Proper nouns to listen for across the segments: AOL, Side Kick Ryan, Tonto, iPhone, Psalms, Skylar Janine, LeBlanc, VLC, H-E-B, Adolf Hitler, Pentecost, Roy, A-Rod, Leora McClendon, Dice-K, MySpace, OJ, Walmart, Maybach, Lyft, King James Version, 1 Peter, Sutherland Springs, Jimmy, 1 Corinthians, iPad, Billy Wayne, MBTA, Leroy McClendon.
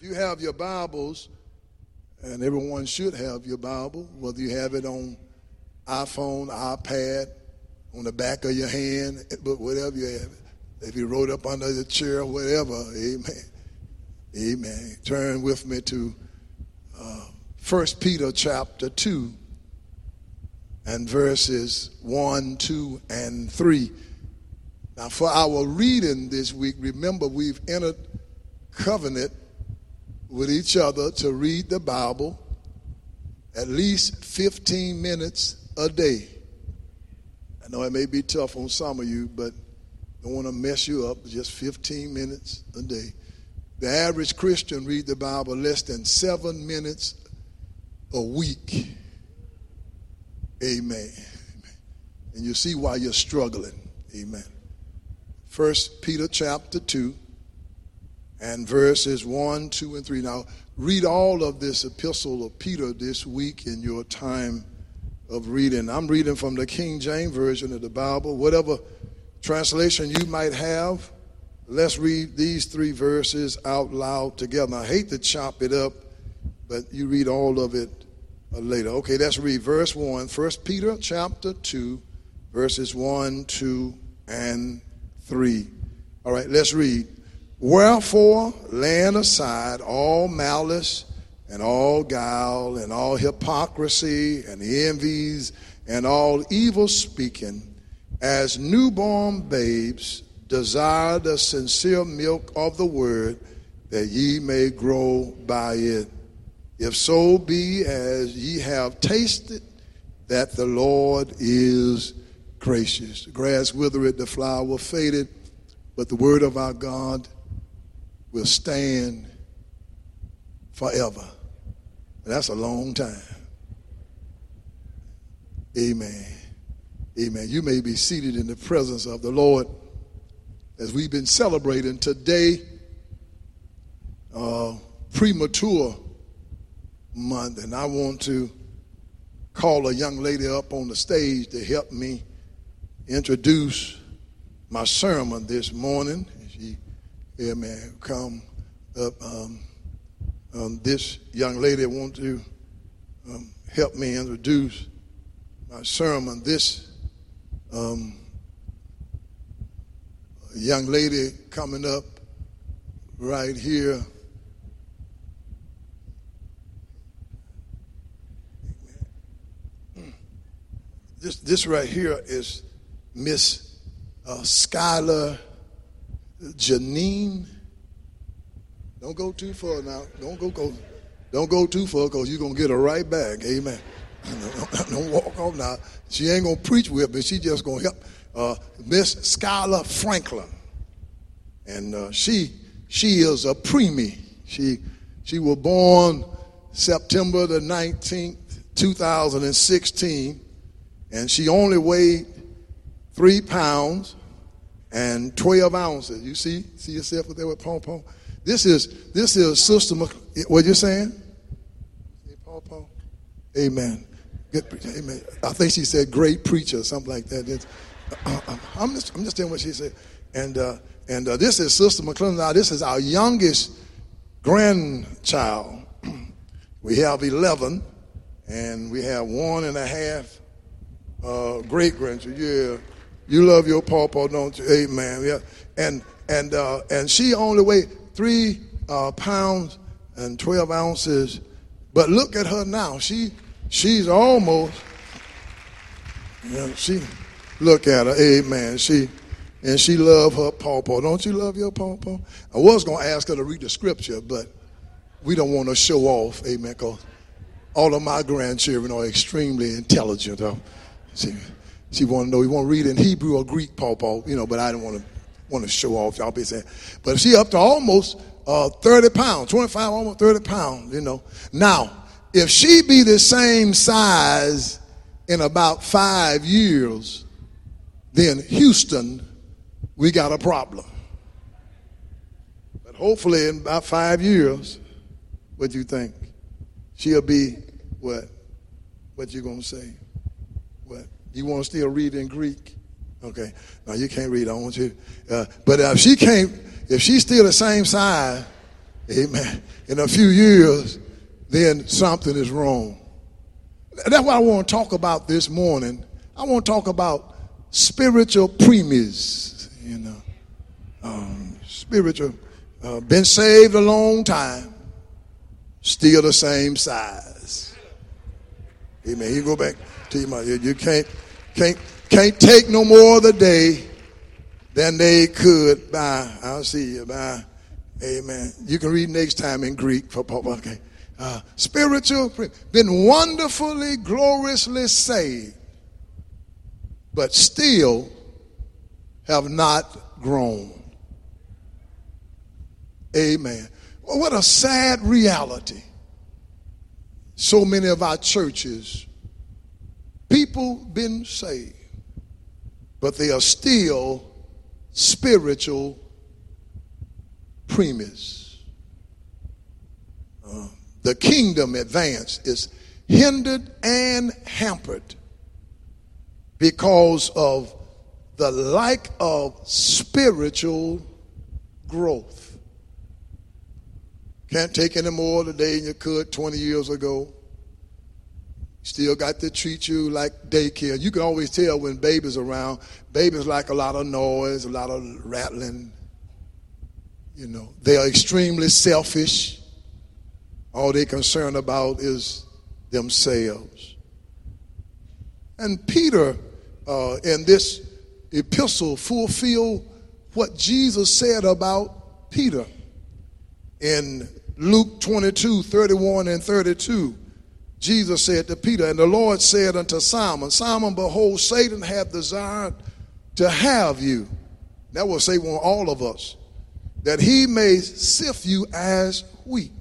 If you have your Bibles, and everyone should have your Bible, whether you have it on iPhone, iPad, on the back of your hand, but whatever you have, if you wrote up under the chair, whatever, amen. Amen. Turn with me to 1 Peter chapter 2 and verses 1, 2, and 3. Now, for our reading this week, remember we've entered covenant with each other to read the Bible at least 15 minutes a day. I know it may be tough on some of you, but don't want to mess you up, just 15 minutes a day. The average Christian reads the Bible less than 7 minutes a week. Amen. And you see why you're struggling. Amen. 1 Peter chapter 2 and verses 1, 2, and 3. Now, read all of this epistle of Peter this week in your time of reading. I'm reading from the King James Version of the Bible. Whatever translation you might have, let's read these three verses out loud together. Now, I hate to chop it up, but you read all of it later. Okay, let's read verse 1. 1 Peter chapter 2, verses 1, 2, and 3. All right, let's read. Wherefore, laying aside all malice and all guile and all hypocrisy and envies and all evil speaking, as newborn babes, desire the sincere milk of the word, that ye may grow by it. If so be as ye have tasted, that the Lord is gracious. The grass withereth, the flower faded, but the word of our God will stand forever. And that's a long time. Amen. Amen. You may be seated in the presence of the Lord. As we've been celebrating today, premature month, and I want to call a young lady up on the stage to help me introduce my sermon this morning. She, amen, come up. This young lady wants to help me introduce my sermon. This young lady coming up right here. This right here is Miss Skylar Janine. Don't go too far now. Don't go too far, because you're going to get her right back. Amen. Don't walk off now. She ain't going to preach with me. She just going to help. Miss Skylar Franklin, and she is a preemie. She was born September the 19th, 2016, and she only weighed 3 pounds and 12 ounces. You see yourself with that with pom pom. This is Sister. What you saying? Hey, pom pom. Amen. Good preacher. Amen. I think she said great preacher, something like that. I'm just doing what she said, and this is Sister McClendon. Now, this is our youngest grandchild. We have 11, and we have 1.5 great-grandchildren. Yeah, you love your pawpaw, don't you? Amen. Yeah, and she only weighed 3 pounds and 12 ounces, but look at her now. She's almost. Yeah, she. Look at her, amen. She loved her pawpaw. Don't you love your pawpaw? I was going to ask her to read the scripture, but we don't want to show off, amen, because all of my grandchildren are extremely intelligent. She want to know, you want to read in Hebrew or Greek, pawpaw, but I don't want to show off. Y'all be saying, but she up to almost 30 pounds, 25, almost 30 pounds, Now, if she be the same size in about 5 years, then Houston, we got a problem. But hopefully in about 5 years, what do you think? She'll be what? What you going to say? What? You want to still read in Greek? Okay. No, you can't read. I want you. But if she's still the same size, Amen. In a few years, then something is wrong. That's what I want to talk about this morning. I want to talk about spiritual premies, you know. Been saved a long time, still the same size. Amen. You go back to your mother. You can't take no more of the day than they could by. I'll see you by. Amen. You can read next time in Greek for Papa. Okay. Spiritual, been wonderfully, gloriously saved, but still have not grown. Amen. Well, what a sad reality. So many of our churches, people been saved, but they are still spiritual premise. The kingdom advance is hindered and hampered because of the lack of spiritual growth. Can't take any more today than you could 20 years ago. Still got to treat you like daycare. You can always tell when babies around. Babies like a lot of noise, a lot of rattling. You know, they are extremely selfish. All they're concerned about is themselves. And Peter, in this epistle, fulfilled what Jesus said about Peter in Luke 22, 31 and 32. Jesus said to Peter, and the Lord said unto Simon, Simon, behold, Satan hath desired to have you. That will say on all of us, that he may sift you as wheat.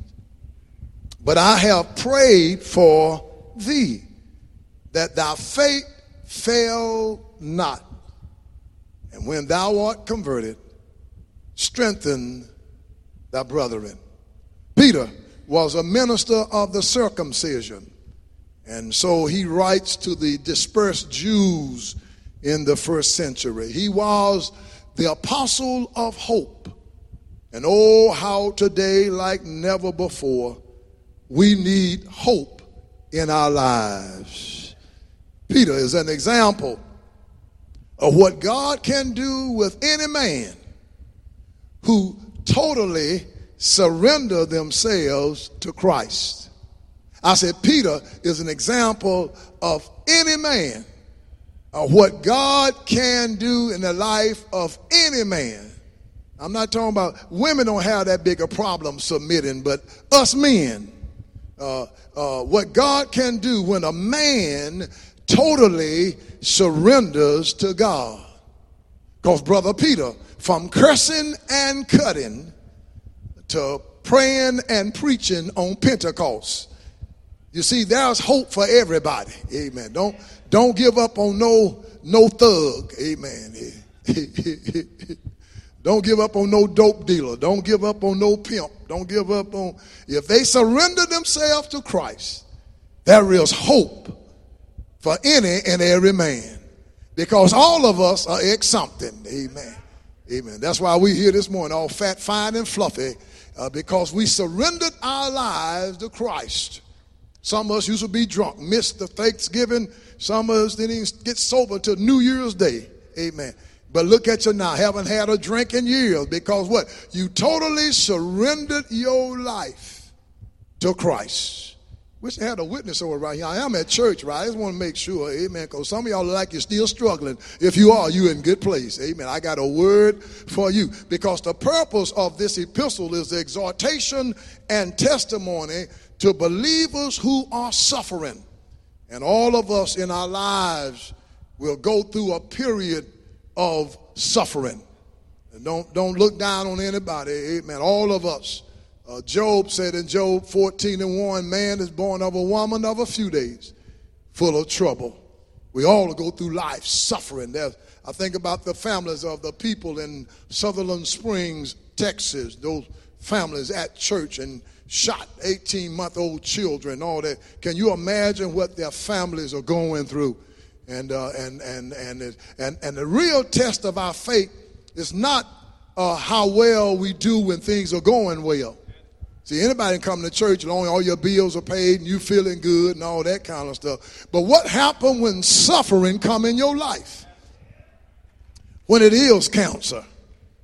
But I have prayed for thee, that thy faith fail not. And when thou art converted, strengthen thy brethren. Peter was a minister of the circumcision. And so he writes to the dispersed Jews in the first century. He was the apostle of hope. And oh, how today, like never before, we need hope in our lives. Peter is an example of what God can do with any man who totally surrender themselves to Christ. I said Peter is an example of any man, of what God can do in the life of any man. I'm not talking about women don't have that big a problem submitting, but us men, what God can do when a man totally surrenders to God. Because Brother Peter, from cursing and cutting to praying and preaching on Pentecost. You see, there's hope for everybody. Amen. Don't give up on no thug. Amen. Don't give up on no dope dealer. Don't give up on no pimp. Don't give up on, if they surrender themselves to Christ, there is hope for any and every man. Because all of us are ex-something. Amen. Amen. That's why we're here this morning, all fat, fine, and fluffy. Because we surrendered our lives to Christ. Some of us used to be drunk, missed the Thanksgiving. Some of us didn't even get sober till New Year's Day. Amen. But look at you now, haven't had a drink in years because what? You totally surrendered your life to Christ. Wish I had a witness over right here. I am at church, right? I just want to make sure, amen, because some of y'all like you're still struggling. If you are, you're in good place, amen. I got a word for you because the purpose of this epistle is the exhortation and testimony to believers who are suffering. And all of us in our lives will go through a period of suffering. And don't look down on anybody, amen. All of us. Job said in Job 14:1, man is born of a woman of a few days, full of trouble. We all go through life suffering. I think about the families of the people in Sutherland Springs, Texas, those families at church and shot 18-month-old children, all that. Can you imagine what their families are going through? And the real test of our faith is not how well we do when things are going well. See, anybody can come to church as long as all your bills are paid and you feeling good and all that kind of stuff. But what happens when suffering come in your life? When it is cancer,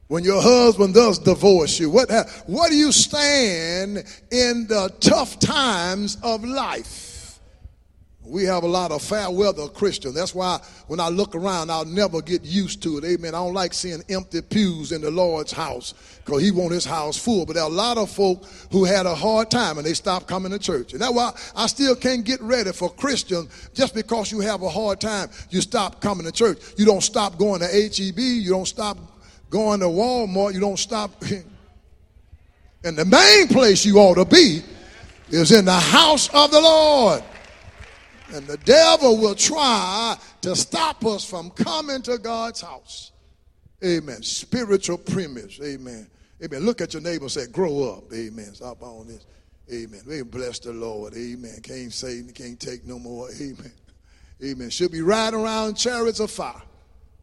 when your husband does divorce you, what do you stand in the tough times of life? We have a lot of fair weather Christians. That's why when I look around, I'll never get used to it. Amen. I don't like seeing empty pews in the Lord's house because he wants his house full. But there are a lot of folk who had a hard time and they stopped coming to church. And that's why I still can't get ready for Christians. Just because you have a hard time, you stop coming to church. You don't stop going to H-E-B. You don't stop going to Walmart. You don't stop. And the main place you ought to be is in the house of the Lord. And the devil will try to stop us from coming to God's house. Amen. Spiritual premise. Amen. Amen. Look at your neighbor and say, grow up. Amen. Stop on this. Amen. We bless the Lord. Amen. Can't Satan, can't take no more. Amen. Amen. Should be riding around in chariots of fire.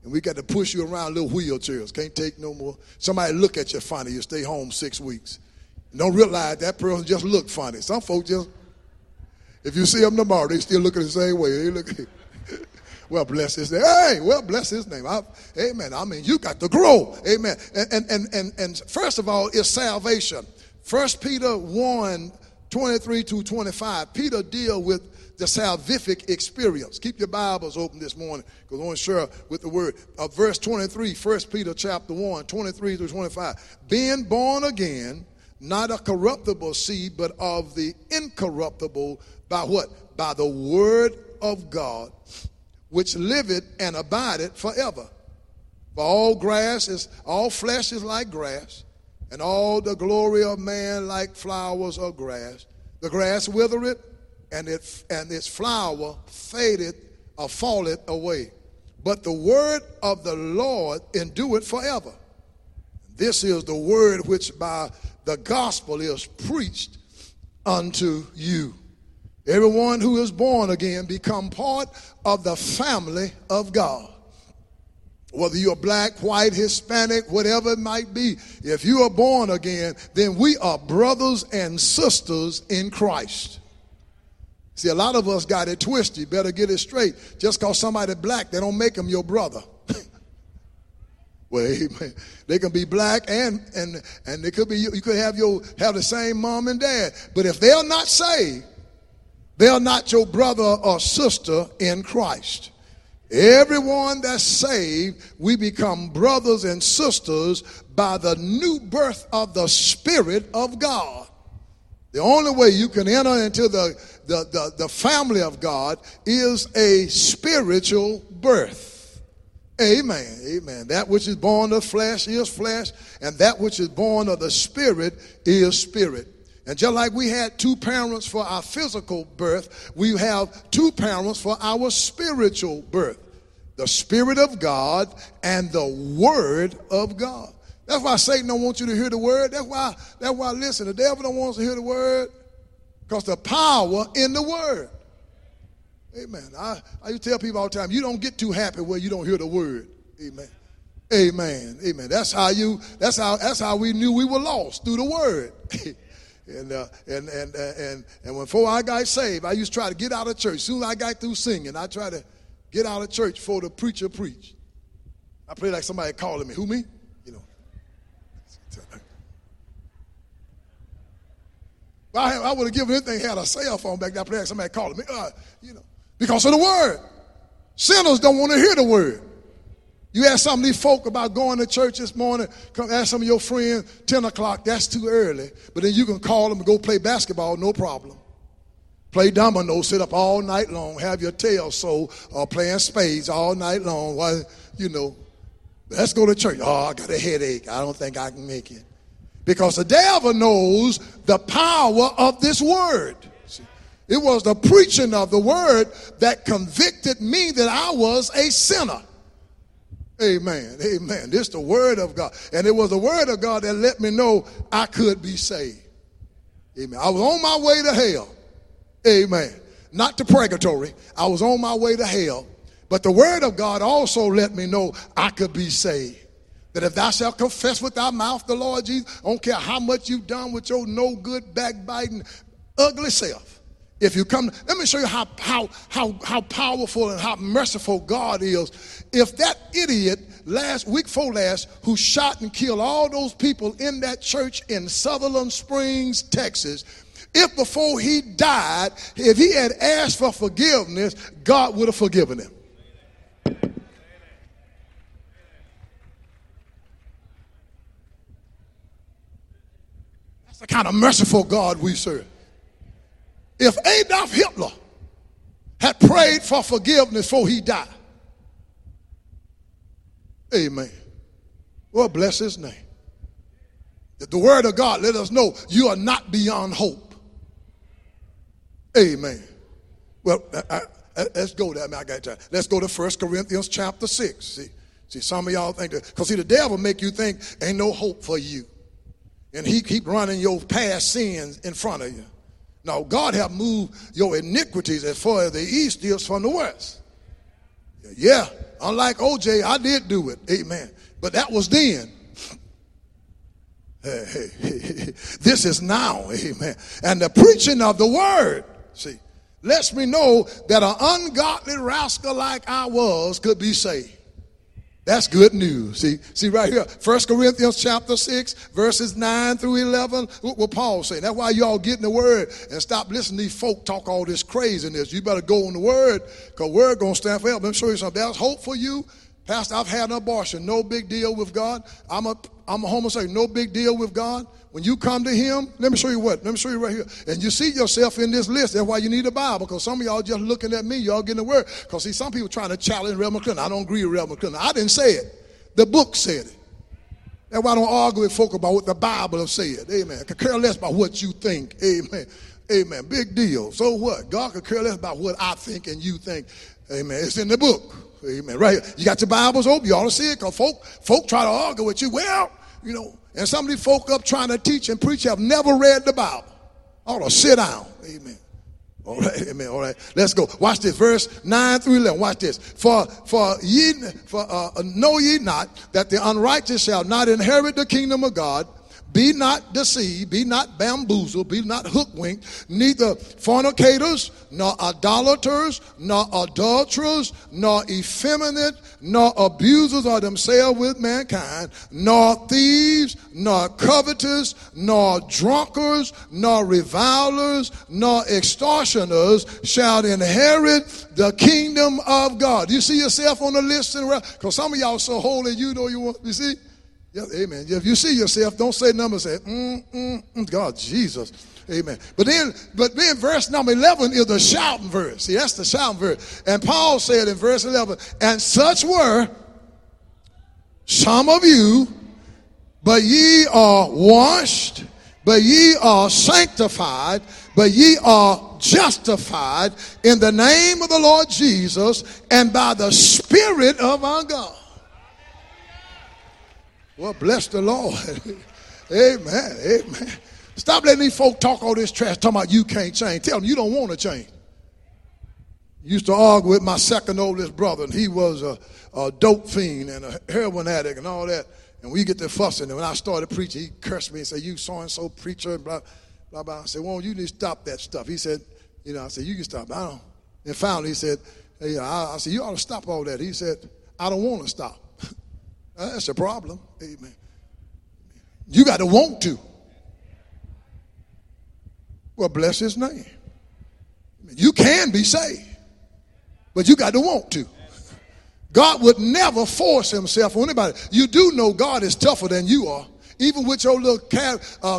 And we got to push you around little wheelchairs. Can't take no more. Somebody look at you funny. You stay home 6 weeks. Don't realize that person just looked funny. Some folks just, if you see them tomorrow, they still looking the same way. They look, well, bless his name. Hey, well, bless his name. Amen. I mean, you got to grow. Amen. And first of all, it's salvation. 1 Peter 1, 23 to 25, Peter deal with the salvific experience. Keep your Bibles open this morning because I want to share with the word. Verse 23, 1 Peter chapter 1, 23 through 25. Being born again, not a corruptible seed, but of the incorruptible, by what? By the word of God, which liveth and abideth forever. For all flesh is like grass, and all the glory of man like flowers of grass. The grass withereth, and its flower fadeth or falleth away. But the word of the Lord endureth forever. This is the word which by the gospel is preached unto you. Everyone who is born again become part of the family of God. Whether you're black, white, Hispanic, whatever it might be, if you are born again, then we are brothers and sisters in Christ. See, a lot of us got it twisted. You better get it straight. Just because somebody black, they don't make them your brother. Well, amen. They can be black and they could be you could have the same mom and dad. But if they're not saved, they're not your brother or sister in Christ. Everyone that's saved, we become brothers and sisters by the new birth of the Spirit of God. The only way you can enter into the family of God is a spiritual birth. Amen, amen. That which is born of flesh is flesh, and that which is born of the Spirit is spirit. And just like we had two parents for our physical birth, we have two parents for our spiritual birth, the Spirit of God and the Word of God. That's why Satan don't want you to hear the Word. That's why listen, the devil don't want us to hear the Word because the power in the Word. Amen. I used to tell people all the time, you don't get too happy when you don't hear the word. Amen. Amen. Amen. That's how we knew we were lost, through the word. And before I got saved, I used to try to get out of church. As soon as I got through singing, I tried to get out of church before the preacher preached. I prayed like somebody calling me. Who, me? You know. I would have given anything had a cell phone back then. I prayed like somebody calling me. You know. Because of the word. Sinners don't want to hear the word. You ask some of these folk about going to church this morning, come ask some of your friends, 10 o'clock, that's too early. But then you can call them and go play basketball, no problem. Play domino, sit up all night long, have your tail sewed, or playing spades all night long. While, you know, let's go to church. Oh, I got a headache. I don't think I can make it. Because the devil knows the power of this word. It was the preaching of the word that convicted me that I was a sinner. Amen. Amen. This is the word of God. And it was the word of God that let me know I could be saved. Amen. I was on my way to hell. Amen. Not to purgatory. I was on my way to hell. But the word of God also let me know I could be saved. That if thou shalt confess with thy mouth the Lord Jesus, I don't care how much you've done with your no good, backbiting, ugly self. If you come, let me show you how powerful and how merciful God is. If that idiot week 4 who shot and killed all those people in that church in Sutherland Springs, Texas, if before he died, if he had asked for forgiveness, God would have forgiven him. That's the kind of merciful God we serve. If Adolf Hitler had prayed for forgiveness before he died, amen. Well, bless his name. That the word of God let us know you are not beyond hope. Amen. Well, let's go there. I mean, I got time. Let's go to 1 Corinthians chapter 6. See, some of y'all think that, because see, the devil make you think ain't no hope for you. And he keep running your past sins in front of you. Now, God have moved your iniquities as far as the east is from the west. Yeah, unlike OJ, I did do it. Amen. But that was then. Hey. This is now. Amen. And the preaching of the word, see, lets me know that an ungodly rascal like I was could be saved. That's good news. See right here, 1 Corinthians chapter 6, verses 9 through 11, what Paul saying. That's why y'all get in the word and stop listening to these folk talk all this craziness. You better go in the word, because word going to stand for help. Let me show you something. That's hope for you. Pastor, I've had an abortion. No big deal with God. I'm a homosexual. No big deal with God. When you come to him, let me show you what. Let me show you right here. And you see yourself in this list. That's why you need a Bible, because some of y'all just looking at me. Y'all getting the word. Because, see, some people trying to challenge Rev. McClendon. I don't agree with Rev. McClendon. I didn't say it. The book said it. That's why I don't argue with folk about what the Bible has said. Amen. I could care less about what you think. Amen. Amen. Big deal. So what? God could care less about what I think and you think. Amen. It's in the book. Amen. Right here. You got your Bibles open. You ought to see it, because folk try to argue with you. Well, you know, and some of these folk up trying to teach and preach have never read the Bible. Ought to sit down. Amen. All right. Amen. All right. Let's go. Watch this. Verse 9 through 11. Watch this. For know ye not that the unrighteous shall not inherit the kingdom of God. Be not deceived, be not bamboozled, be not hookwinked, neither fornicators, nor idolaters, nor adulterers, nor effeminate, nor abusers of themselves with mankind, nor thieves, nor covetous, nor drunkards, nor revilers, nor extortioners shall inherit the kingdom of God. You see yourself on the list, because some of y'all so holy, you know you want to see. Yeah, amen. If you see yourself, don't say numbers. Say, God, Jesus. Amen. But then verse number 11 is the shouting verse. See, that's the shouting verse. And Paul said in verse 11, and such were some of you, but ye are washed, but ye are sanctified, but ye are justified in the name of the Lord Jesus and by the Spirit of our God. Well, bless the Lord. Amen. Amen. Stop letting these folk talk all this trash talking about you can't change. Tell them you don't want to change. Used to argue with my second oldest brother, and he was a dope fiend and a heroin addict and all that. And we get to fussing. And when I started preaching, he cursed me and said, you so-and-so preacher, blah, blah, blah. I said, well, you need to stop that stuff. He said, you know, I said, you can stop. I don't. And finally he said, hey, I said, you ought to stop all that. He said, I don't want to stop. That's a problem. Amen. You got to want to. Well, bless his name. You can be saved, but you got to want to. God would never force himself on anybody. You do know God is tougher than you are, even with your little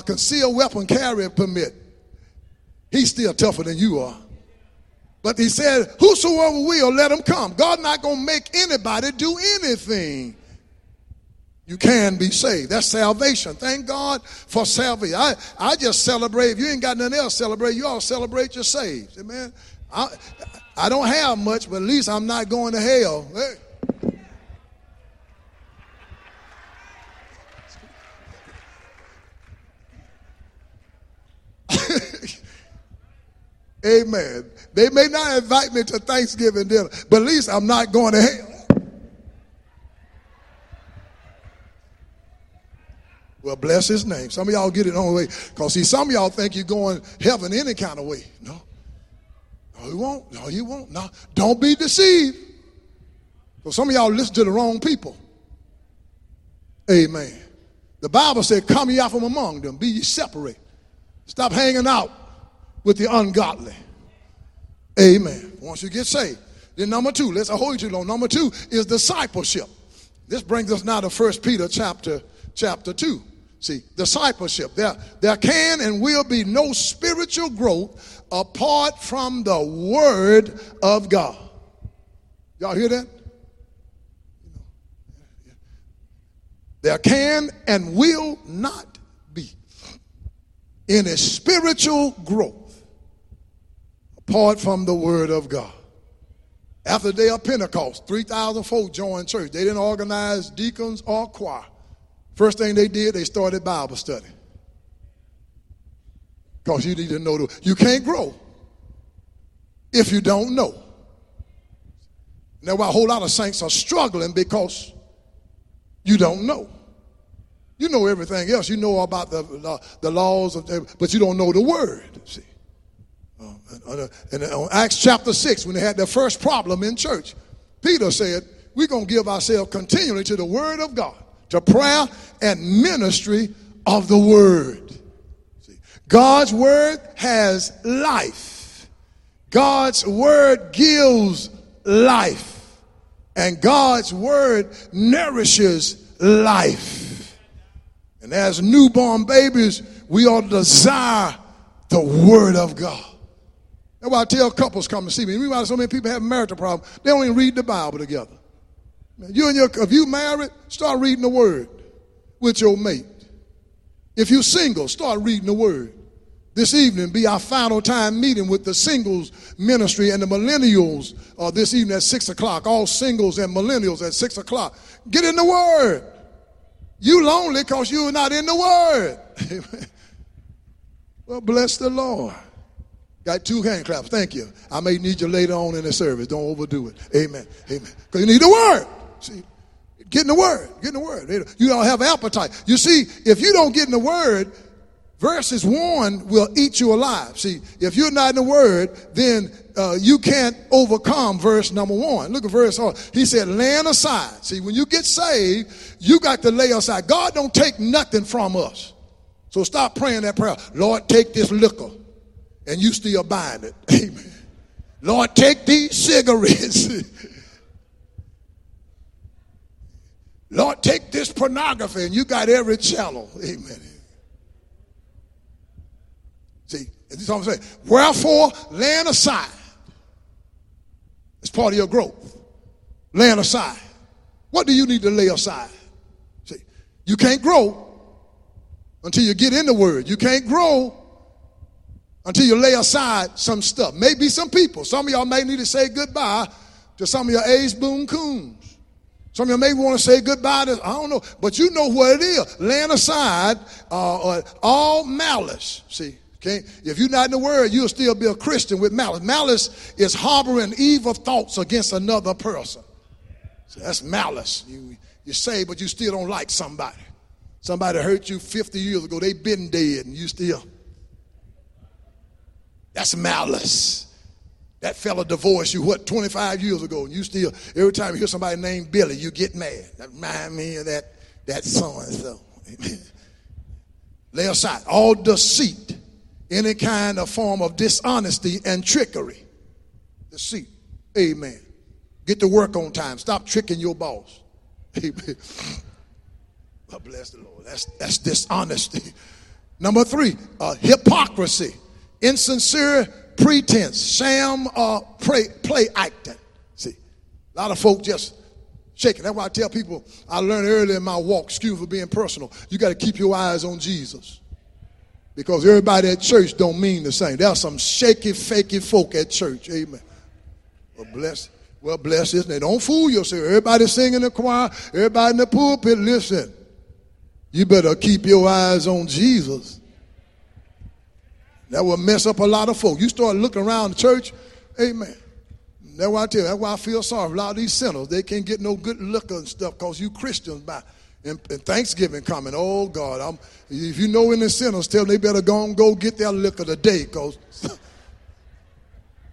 concealed weapon carry permit. He's still tougher than you are. But he said, whosoever will, let him come. God's not going to make anybody do anything. You can be saved. That's salvation. Thank God for salvation. I just celebrate. If you ain't got nothing else to celebrate, you all celebrate you're saved. Amen. I don't have much, but at least I'm not going to hell. Hey. Amen. They may not invite me to Thanksgiving dinner, but at least I'm not going to hell. Well, bless his name. Some of y'all get it on the way. Because see, some of y'all think you're going heaven any kind of way. No. No, you won't. No, you won't. No. Don't be deceived. So some of y'all listen to the wrong people. Amen. The Bible said, come ye out from among them. Be ye separate. Stop hanging out with the ungodly. Amen. Once you get saved. Then number two, let's hold you long. Number two is discipleship. This brings us now to 1 Peter chapter 2. See, discipleship. There can and will be no spiritual growth apart from the word of God. Y'all hear that? There can and will not be any spiritual growth apart from the word of God. After the day of Pentecost, 3,000 folk joined church. They didn't organize deacons or choir. First thing they did, they started Bible study. Because you need to know, you can't grow if you don't know. And that's why a whole lot of saints are struggling, because you don't know. You know everything else. You know about the laws, but you don't know the word, see. And on Acts chapter 6, when they had their first problem in church, Peter said, we're going to give ourselves continually to the word of God, to prayer and ministry of the word. See, God's word has life. God's word gives life. And God's word nourishes life. And as newborn babies, we ought to desire the word of God. That's why I tell couples come to see me. You realize so many people have marital problems. They don't even read the Bible together. You and if you married, start reading the word with your mate. If you're single, start reading the word. This evening be our final time meeting with the singles ministry and the millennials this evening at 6 o'clock. All singles and millennials at 6 o'clock. Get in the word. You lonely because you're not in the word. Amen. Well, bless the Lord. Got two hand claps. Thank you. I may need you later on in the service. Don't overdo it. Amen. Amen. Because you need the word. See, get in the word. Get in the word. You don't have appetite. You see, if you don't get in the word, verses 1 will eat you alive. See, if you're not in the word, then you can't overcome verse number 1. Look at verse 1. He said, laying aside. See, when you get saved, you got to lay aside. God don't take nothing from us. So stop praying that prayer. Lord, take this liquor. And you still buying it. Amen. Lord, take these cigarettes. Lord, take this pornography. And you got every channel. Amen. See, that's what I'm saying. Wherefore, laying aside. It's part of your growth. Laying aside. What do you need to lay aside? See, you can't grow until you get in the word. You can't grow until you lay aside some stuff. Maybe some people. Some of y'all may need to say goodbye to some of your A's, Boom, Coons. Some of y'all may want to say goodbye to, I don't know. But you know what it is. Laying aside all malice. See, okay? If you're not in the word, you'll still be a Christian with malice. Malice is harboring evil thoughts against another person. So that's malice. You say, but you still don't like somebody. Somebody hurt you 50 years ago. They been dead and you still... That's malice. That fella divorced you, 25 years ago, and you still, every time you hear somebody named Billy, you get mad. That reminds me of that so-and-so. Amen. Lay aside all deceit, any kind of form of dishonesty and trickery. Deceit. Amen. Get to work on time. Stop tricking your boss. Amen. Well, bless the Lord. That's dishonesty. Number 3, hypocrisy. Insincere pretense, sham or play acting. See, a lot of folk just shaking. That's why I tell people, I learned early in my walk, excuse for being personal, you got to keep your eyes on Jesus. Because everybody at church don't mean the same. There are some shaky, fakey folk at church. Amen. Well, bless this. They don't fool yourself. Everybody singing in the choir, everybody in the pulpit, listen. You better keep your eyes on Jesus. That will mess up a lot of folk. You start looking around the church, amen. That's why I tell you, that's why I feel sorry for a lot of these sinners. They can't get no good liquor and stuff because you Christians buy. And Thanksgiving coming. Oh, God. If you know any sinners, tell them they better go get their liquor today. Because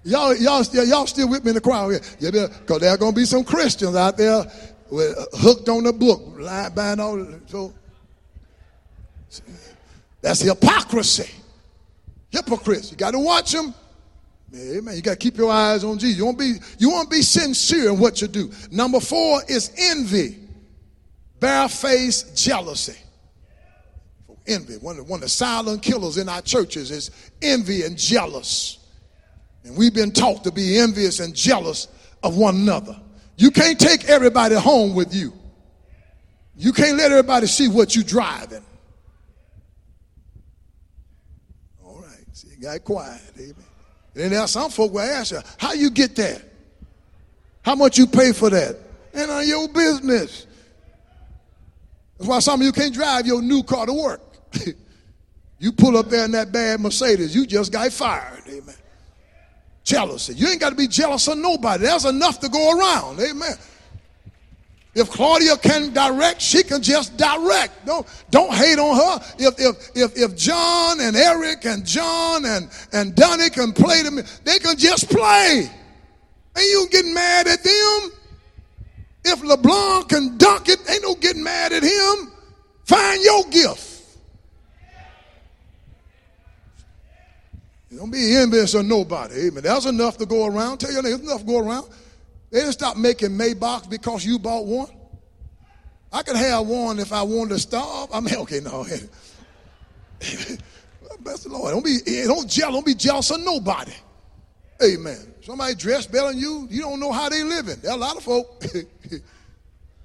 y'all still with me in the crowd here. Because there are going to be some Christians out there hooked on the book. Lying by and all. So, that's hypocrisy. Hypocrites. You got to watch them. Amen. You got to keep your eyes on Jesus. You won't be sincere in what you do. Number 4 is envy. Barefaced jealousy. Envy. One of the silent killers in our churches is envy and jealous. And we've been taught to be envious and jealous of one another. You can't take everybody home with you. You can't let everybody see what you're driving. All right. See, it got quiet. Amen. And then there are some folk will ask you, how you get that? How much you pay for that? And on your business. That's why some of you can't drive your new car to work. You pull up there in that bad Mercedes, you just got fired. Amen. Jealousy. You ain't got to be jealous of nobody. There's enough to go around. Amen. If Claudia can direct, she can just direct. Don't hate on her. If John and Eric and John and Donnie can play them, they can just play. And you getting mad at them? If LeBlanc can dunk it, ain't no getting mad at him. Find your gift. Don't be envious of nobody. Amen. There's enough to go around. Tell you, there's enough to go around. They didn't stop making Maybachs because you bought one. I could have one if I wanted to starve. I mean, okay, no. Bless the Lord. Don't be jealous of nobody. Amen. Somebody dressed better than you, you don't know how they living. There are a lot of folk.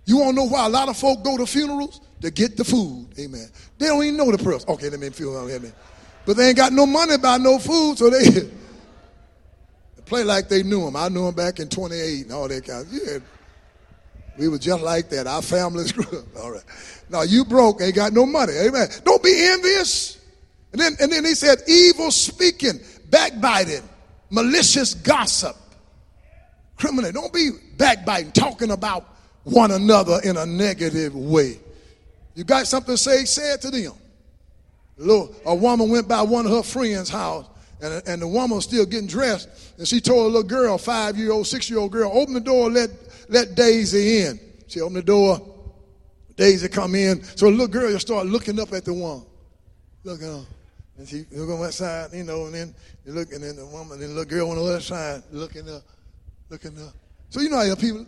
You won't know why a lot of folk go to funerals? To get the food. Amen. They don't even know the person. Okay, let me feel on here. But they ain't got no money to buy no food, so they play like they knew him. I knew him back in 28 and all that kind of, yeah. We were just like that. Our families grew up. All right. Now, you broke, ain't got no money. Amen. Don't be envious. And then he said, evil speaking, backbiting, malicious gossip, criminal. Don't be backbiting, talking about one another in a negative way. You got something to say, say it to them. A woman went by one of her friends' house, and the woman was still getting dressed, and she told a little girl, 5-year-old, 6-year-old girl, open the door, let Daisy in. She opened the door, Daisy come in. So the little girl just started looking up at the woman. Looking up. And she look on that side, you know, and then you look, and then the woman, and the little girl on the other side, looking up. So you know how people,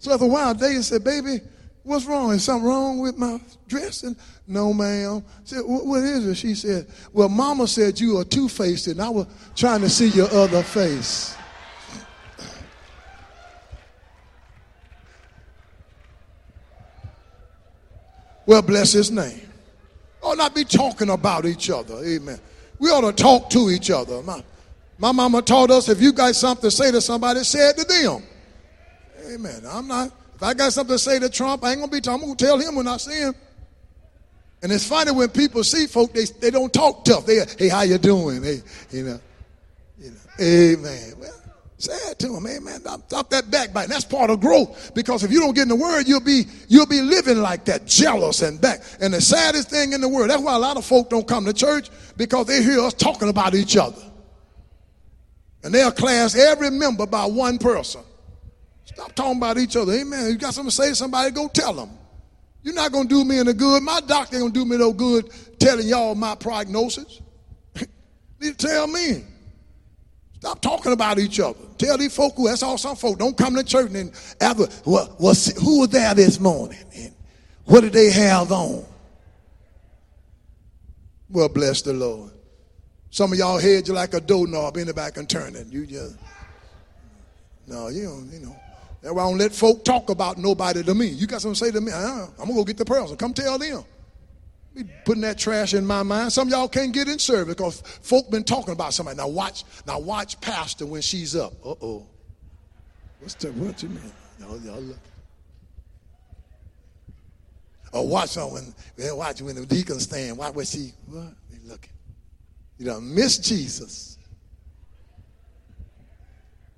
so after a while, Daisy said, baby, what's wrong? Is something wrong with my dressing? No, ma'am. I said, what is it? She said, well, Mama said you are two-faced, and I was trying to see your other face. Well, bless his name. Ought not be talking about each other. Amen. We ought to talk to each other. My mama taught us, if you got something to say to somebody, say it to them. Amen. I'm not. If I got something to say to Trump, I ain't going to be talking. I'm going to tell him when I see him. And it's funny when people see folk, they don't talk tough. Hey, how you doing? Hey, you know. Amen. Well, say it to them. Amen. Stop that backbiting. That's part of growth. Because if you don't get in the Word, you'll be living like that, jealous and back. And the saddest thing in the world, that's why a lot of folk don't come to church, because they hear us talking about each other. And they'll class every member by one person. Stop talking about each other. Amen. You got something to say to somebody, go tell them. You're not going to do me any good. My doctor ain't going to do me no good telling y'all my prognosis. You tell me. Stop talking about each other. Tell these folk who, that's all some folk, don't come to church and after, well, who was there this morning? And what did they have on? Well, bless the Lord. Some of y'all heads are like a doorknob. Anybody can turn it. You just, no, you don't, you know. That's why I don't let folk talk about nobody to me. You got something to say to me, I'm going to go get the person. Come tell them. Be putting that trash in my mind. Some of y'all can't get in service because folk been talking about somebody. Now watch Pastor when she's up. Uh-oh. What you mean? Y'all look. Or watch when the deacon stand. Why was she? What? They looking. You done miss Jesus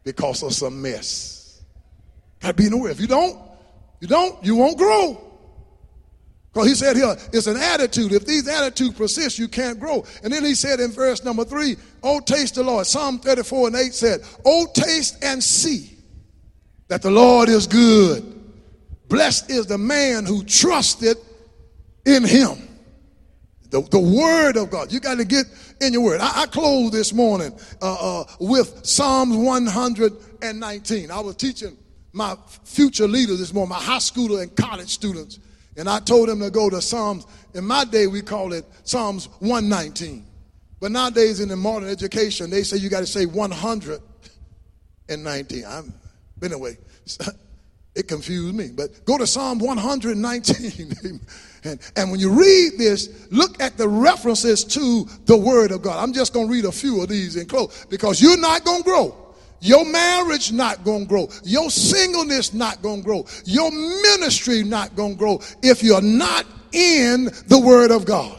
because of some mess. Gotta be in the way. If you don't, you won't grow. Because he said here, it's an attitude. If these attitudes persist, you can't grow. And then he said in verse number 3, oh, taste the Lord. Psalm 34:8 said, oh, taste and see that the Lord is good. Blessed is the man who trusted in him. The word of God. You got to get in your word. I closed this morning with Psalms 119. I was teaching my future leaders this morning, my high school and college students. And I told them to go to Psalms. In my day, we call it Psalms 119. But nowadays in the modern education, they say you got to say 119. But anyway, it confused me. But go to Psalm 119. And when you read this, look at the references to the word of God. I'm just going to read a few of these in close. Because you're not going to grow. Your marriage not going to grow. Your singleness not going to grow. Your ministry not going to grow if you're not in the word of God.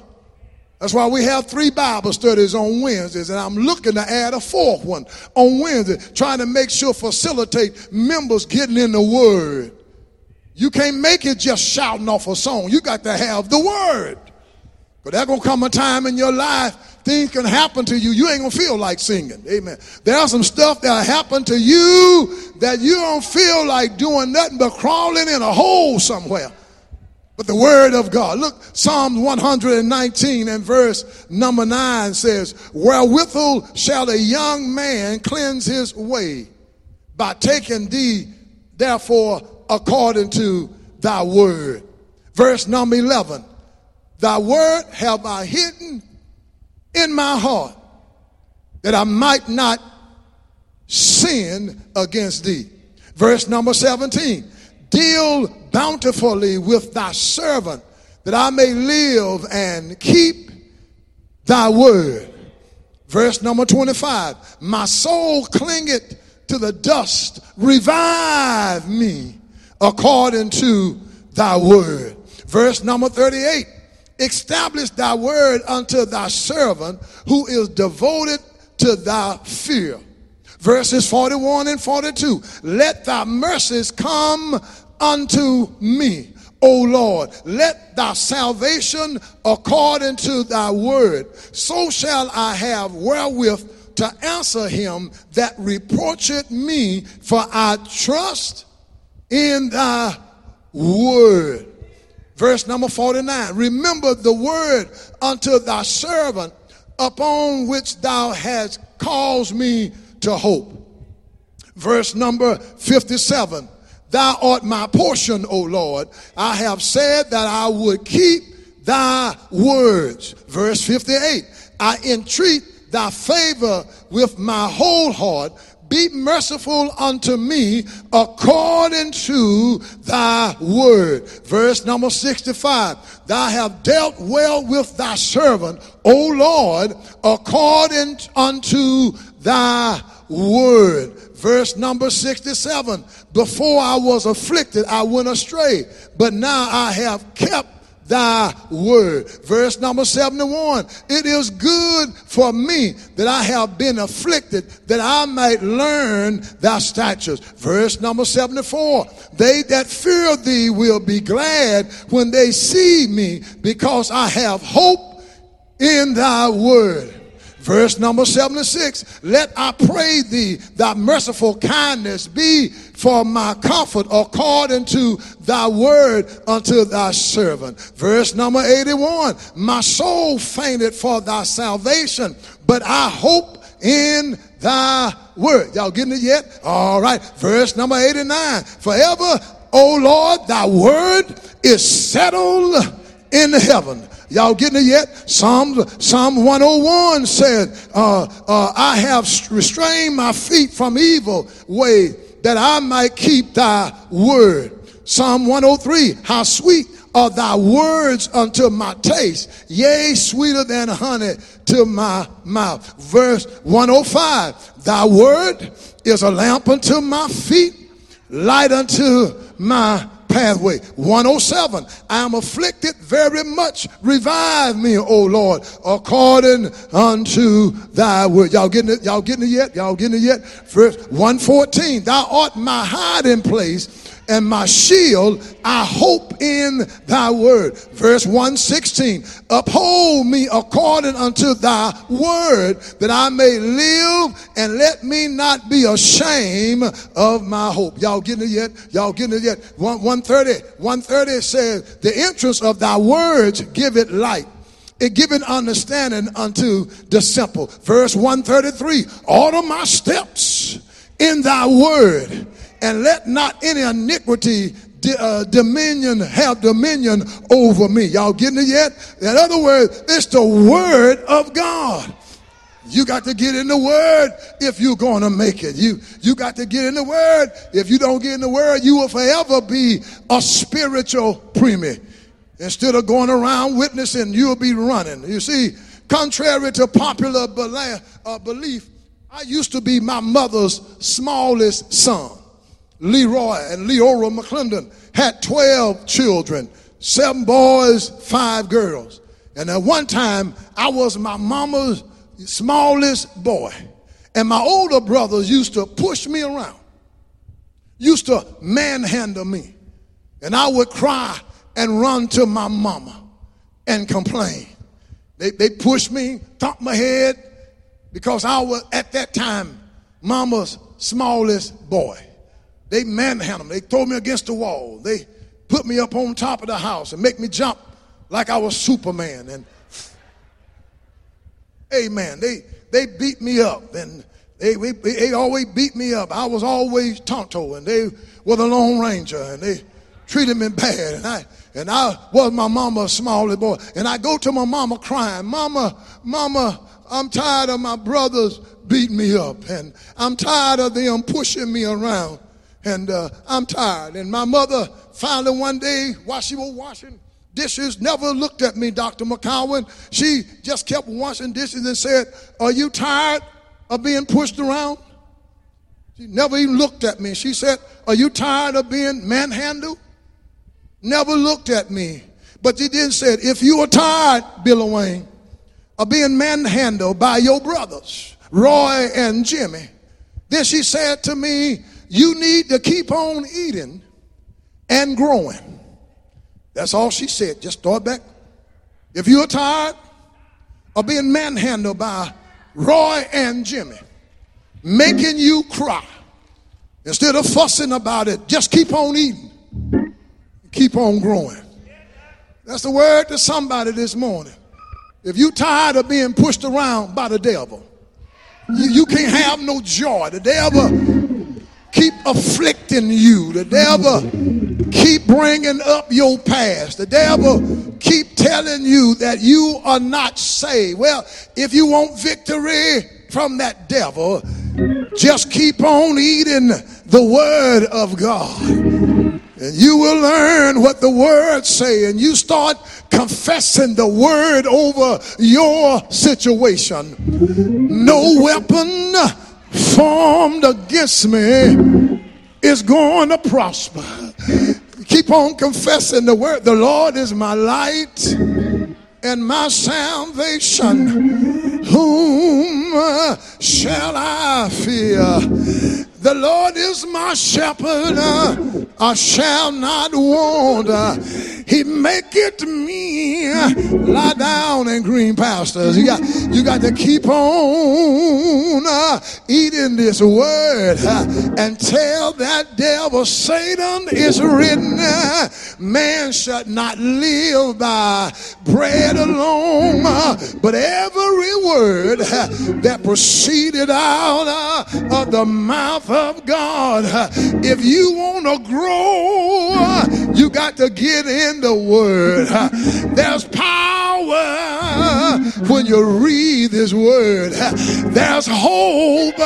That's why we have 3 Bible studies on Wednesdays, and I'm looking to add a 4th one on Wednesday, trying to make sure, facilitate members getting in the word. You can't make it just shouting off a song. You got to have the word. But there's going to come a time in your life, things can happen to you. You ain't going to feel like singing. Amen. There's some stuff that'll happen to you that you don't feel like doing nothing but crawling in a hole somewhere. But the word of God. Look, Psalm 119 and verse number 9 says, wherewithal shall a young man cleanse his way? By taking thee, therefore, according to thy word. Verse number 11. Thy word have I hidden in my heart, that I might not sin against thee. Verse number 17. Deal bountifully with thy servant, that I may live and keep thy word. Verse number 25. My soul clingeth to the dust. Revive me according to thy word. Verse number 38. Establish thy word unto thy servant who is devoted to thy fear. Verses 41 and 42. Let thy mercies come unto me, O Lord. Let thy salvation according to thy word. So shall I have wherewith to answer him that reproacheth me, for I trust in thy word. Verse number 49, remember the word unto thy servant upon which thou hast caused me to hope. Verse number 57, thou art my portion, O Lord. I have said that I would keep thy words. Verse 58, I entreat thy favor with my whole heart. Be merciful unto me according to thy word. Verse number 65. Thou have dealt well with thy servant, O Lord, according unto thy word. Verse number 67. Before I was afflicted, I went astray, but now I have kept thy word. Verse number 71. It is good for me that I have been afflicted, that I might learn thy statutes. Verse number 74. They that fear thee will be glad when they see me, because I have hope in thy word. Verse number 76, let I pray thee thy merciful kindness be for my comfort according to thy word unto thy servant. Verse number 81, my soul fainted for thy salvation, but I hope in thy word. Y'all getting it yet? All right. Verse number 89, forever, O Lord, thy word is settled in heaven. Y'all getting it yet? Psalm 101 said, I have restrained my feet from evil way, that I might keep thy word. Psalm 103, how sweet are thy words unto my taste, yea, sweeter than honey to my mouth. Verse 105, thy word is a lamp unto my feet, light unto my pathway. 107, I am afflicted very much. Revive me, O Lord, according unto thy word. Y'all getting it? Y'all getting it yet? Y'all getting it yet? Verse 114, thou art my hiding place and my shield, I hope in thy word. Verse 116, uphold me according unto thy word, that I may live, and let me not be ashamed of my hope. Y'all getting it yet? Y'all getting it yet? 130 says, the entrance of thy words give it light. It giveth understanding unto the simple. Verse 133, order my steps in thy word, and let not any iniquity have dominion over me. Y'all getting it yet? In other words, it's the word of God. You got to get in the word if you're going to make it. You got to get in the word. If you don't get in the word, you will forever be a spiritual preemie. Instead of going around witnessing, you'll be running. You see, contrary to popular belief, I used to be my mother's smallest son. Leroy and Leora McClendon had 12 children, 7 boys, 5 girls. And at one time, I was my mama's smallest boy. And my older brothers used to push me around, used to manhandle me. And I would cry and run to my mama and complain. They pushed me, thumped my head, because I was, at that time, mama's smallest boy. They manhandled me. They threw me against the wall. They put me up on top of the house and make me jump like I was Superman. And amen. They beat me up, and they always beat me up. I was always Tonto, and they were the Lone Ranger, and they treated me bad, and I was my mama's smallest boy. And I go to my mama crying, Mama, I'm tired of my brothers beating me up, and I'm tired of them pushing me around, and I'm tired. And my mother finally one day, while she was washing dishes, never looked at me, Dr. McCowan. She just kept washing dishes and said, are you tired of being pushed around? She never even looked at me. She said, are you tired of being manhandled? Never looked at me. But she then said, if you are tired, Billy Wayne, of being manhandled by your brothers, Roy and Jimmy, then she said to me, you need to keep on eating and growing. That's all she said. Just start back. If you are tired of being manhandled by Roy and Jimmy, making you cry, instead of fussing about it, just keep on eating. Keep on growing. That's the word to somebody this morning. If you're tired of being pushed around by the devil, you can't have no joy. The devil keep afflicting you. The devil keep bringing up your past. The devil keep telling you that you are not saved. Well, if you want victory from that devil, just keep on eating the word of God. And you will learn what the word say, and you start confessing the word over your situation. No weapon formed against me is going to prosper. Keep on confessing the word. The Lord is my light and my salvation. Whom shall I fear? The Lord is my shepherd, I shall not want. He maketh me lie down in green pastures. You got to keep on eating this word and tell that devil, Satan, is written, man shall not live by bread alone, but every word that proceeded out of the mouth of God. If you want to grow, you got to get in the word. There's power when you read this word. There's hope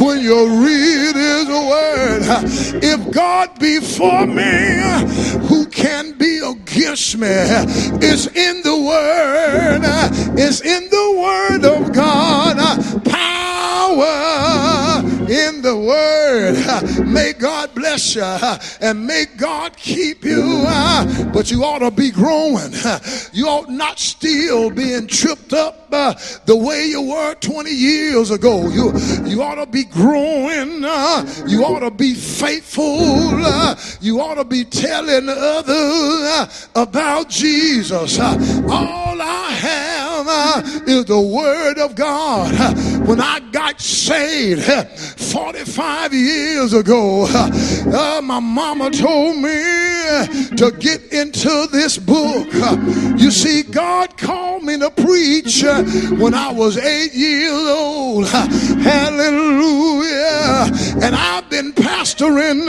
when you read his word. If God be for me, who can be against me? It's in the word. It's in the word of God. Power in the word. May God bless pressure and make God keep you, but you ought to be growing. You ought not still being tripped up the way you were 20 years ago. You ought to be growing. You ought to be faithful. You ought to be telling others about Jesus. All I have is the word of God. When I got saved 45 years ago, my mama told me to get into this book. You see, God called me to preach when I was 8 years old. Hallelujah. And I've been pastoring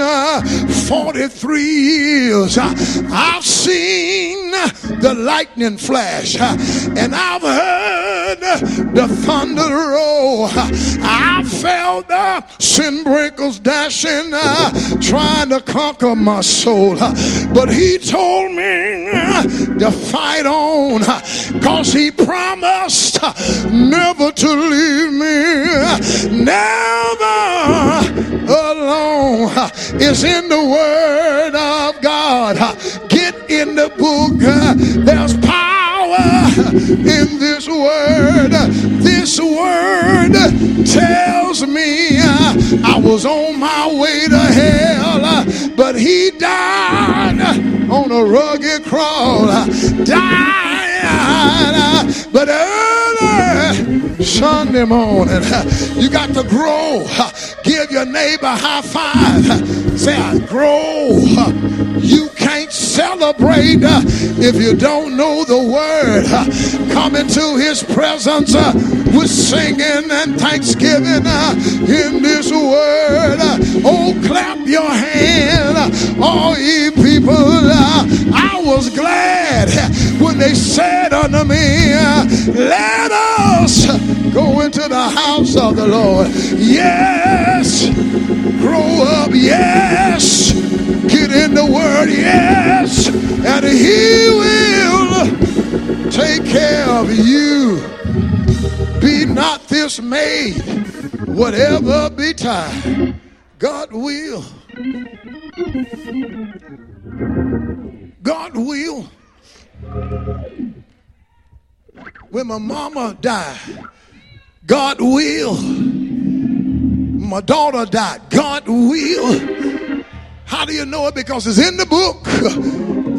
43 years. I've seen the lightning flash, and I've heard the thunder roll. I felt the sin breakers dashing, trying to conquer my soul. But he told me to fight on, because he promised never to leave me, never alone. It's in the word of God. Get in the book. There's power in this word. This word tells me I was on my way to hell, but he died on a rugged cross. Died, but early Sunday morning. You got to grow. Give your neighbor a high five. Say, I grow. You can't celebrate if you don't know the word. Come into his presence with singing and thanksgiving in this word. Oh, clap your hand, all ye people. I was glad when they said unto me, let us go into the house of the Lord. Yes, grow up. Yes, get in the word. Yes, and he will take care of you. Be not dismayed, whatever betide, God will. God will. When my mama died, God will. My daughter died, God will. How do you know it? Because it's in the book.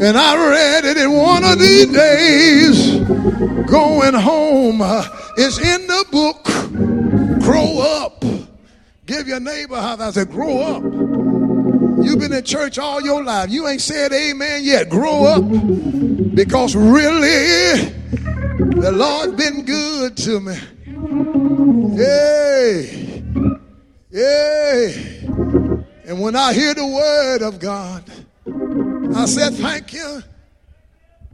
And I read it in one of these days, going home. It's in the book. Grow up. Give your neighbor how I said, grow up. You've been in church all your life. You ain't said amen yet. Grow up. Because really, the Lord been good to me. Yay. Yay. And when I hear the word of God, I said, thank you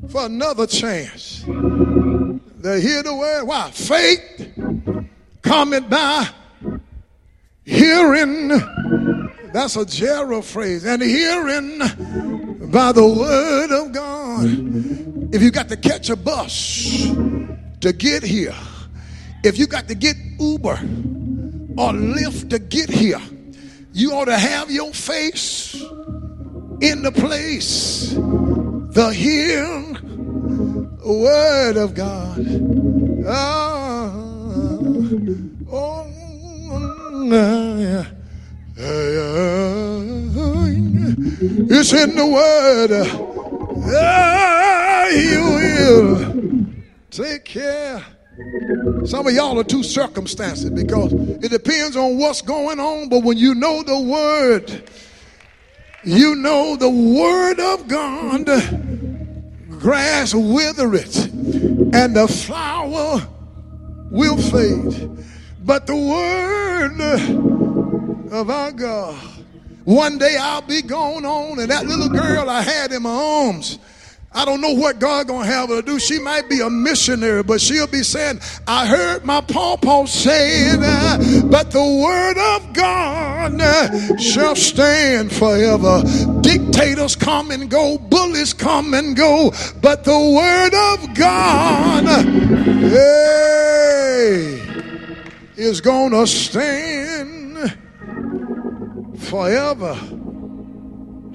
for another chance to hear the word. Why? Faith cometh by hearing. That's a general phrase. And hearing by the word of God. If you got to catch a bus to get here, if you got to get Uber or Lyft to get here, you ought to have your face in the place, the hearing word of God. It's in the word. He will take care. Some of y'all are too circumstanced because it depends on what's going on. But when you know the word, you know the word of God, grass withereth and the flower will fade, but the word of our God. One day I'll be gone on, and that little girl I had in my arms, I don't know what God gonna have her to do. She might be a missionary, but she'll be saying, I heard my pawpaw saying, but the word of God shall stand forever. Dictators come and go, bullies come and go, but the word of God, hey, is gonna stand forever.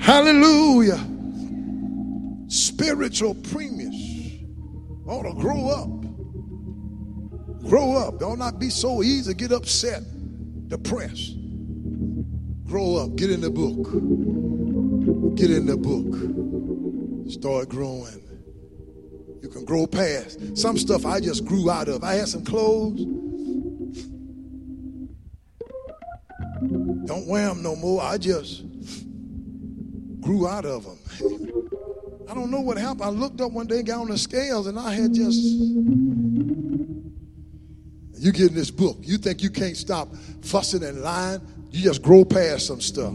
Hallelujah. Spiritual premiers ought to grow up. Grow up. Don't not be so easy to get upset, depressed. Grow up. Get in the book. Get in the book. Start growing. You can grow past. Some stuff I just grew out of. I had some clothes. Don't wear them no more. I just grew out of them. I don't know what happened. I looked up one day, got on the scales, and I had just... You get in this book. You think you can't stop fussing and lying. You just grow past some stuff.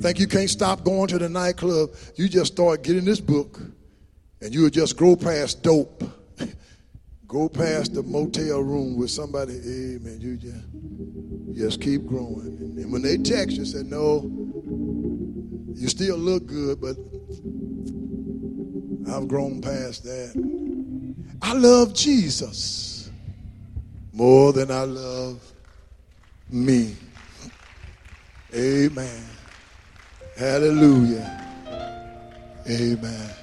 Think you can't stop going to the nightclub. You just start getting this book. And you would just grow past dope. Go past the motel room with somebody. Hey, man, you just keep growing. And when they text you, say, no, you still look good, but I've grown past that. I love Jesus more than I love me. Amen. Hallelujah. Amen.